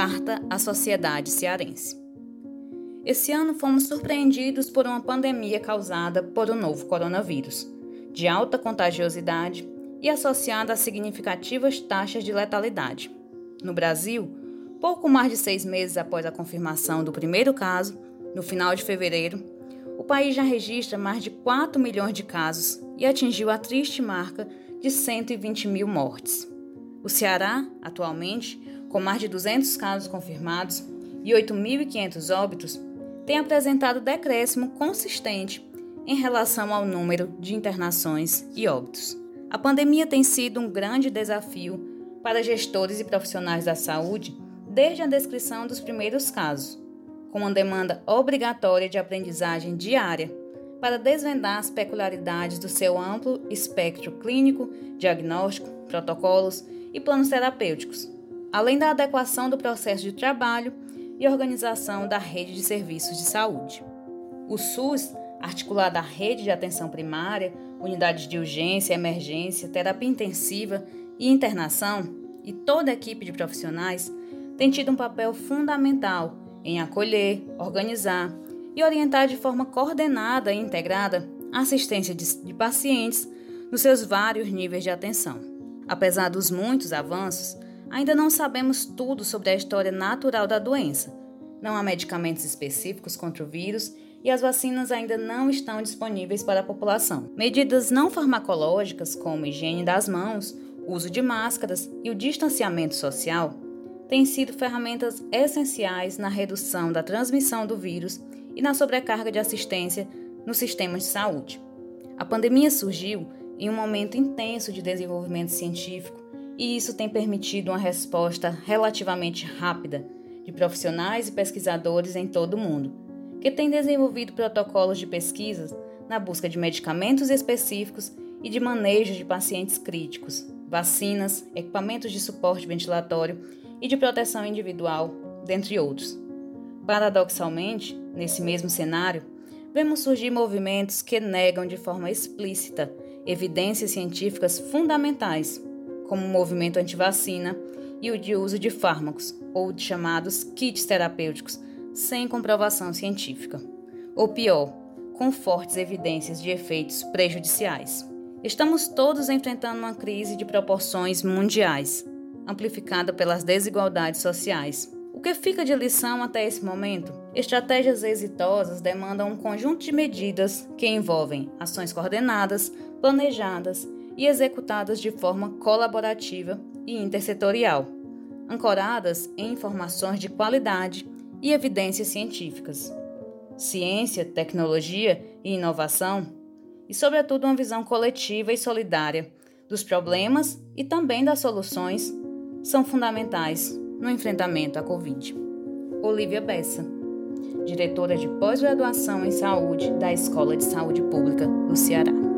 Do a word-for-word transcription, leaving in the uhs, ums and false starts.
Carta à Sociedade Cearense. Esse ano fomos surpreendidos por uma pandemia causada por um novo coronavírus, de alta contagiosidade e associada a significativas taxas de letalidade. No Brasil, pouco mais de seis meses após a confirmação do primeiro caso, no final de fevereiro, o país já registra mais de quatro milhões de casos e atingiu a triste marca de cento e vinte mil mortes. O Ceará, atualmente, com mais de duzentos casos confirmados e oito mil e quinhentos óbitos, tem apresentado decréscimo consistente em relação ao número de internações e óbitos. A pandemia tem sido um grande desafio para gestores e profissionais da saúde desde a descrição dos primeiros casos, com uma demanda obrigatória de aprendizagem diária para desvendar as peculiaridades do seu amplo espectro clínico, diagnóstico, protocolos e planos terapêuticos, além da adequação do processo de trabalho e organização da rede de serviços de saúde. O SUS, articulado à rede de atenção primária, unidades de urgência, emergência, terapia intensiva e internação, e toda a equipe de profissionais, tem tido um papel fundamental em acolher, organizar e orientar de forma coordenada e integrada a assistência de pacientes nos seus vários níveis de atenção. Apesar dos muitos avanços, ainda não sabemos tudo sobre a história natural da doença. Não há medicamentos específicos contra o vírus e as vacinas ainda não estão disponíveis para a população. Medidas não farmacológicas, como higiene das mãos, uso de máscaras e o distanciamento social, têm sido ferramentas essenciais na redução da transmissão do vírus e na sobrecarga de assistência nos sistemas de saúde. A pandemia surgiu em um momento intenso de desenvolvimento científico, e isso tem permitido uma resposta relativamente rápida de profissionais e pesquisadores em todo o mundo, que têm desenvolvido protocolos de pesquisas na busca de medicamentos específicos e de manejo de pacientes críticos, vacinas, equipamentos de suporte ventilatório e de proteção individual, dentre outros. Paradoxalmente, nesse mesmo cenário, vemos surgir movimentos que negam de forma explícita evidências científicas fundamentais, como o movimento antivacina e o de uso de fármacos, ou de chamados kits terapêuticos, sem comprovação científica. Ou pior, com fortes evidências de efeitos prejudiciais. Estamos todos enfrentando uma crise de proporções mundiais, amplificada pelas desigualdades sociais. O que fica de lição até esse momento? Estratégias exitosas demandam um conjunto de medidas que envolvem ações coordenadas, planejadas e executadas de forma colaborativa e intersetorial, ancoradas em informações de qualidade e evidências científicas. Ciência, tecnologia e inovação, e sobretudo uma visão coletiva e solidária dos problemas e também das soluções, são fundamentais no enfrentamento à Covid. Olívia Bessa, diretora de pós-graduação em saúde da Escola de Saúde Pública do Ceará.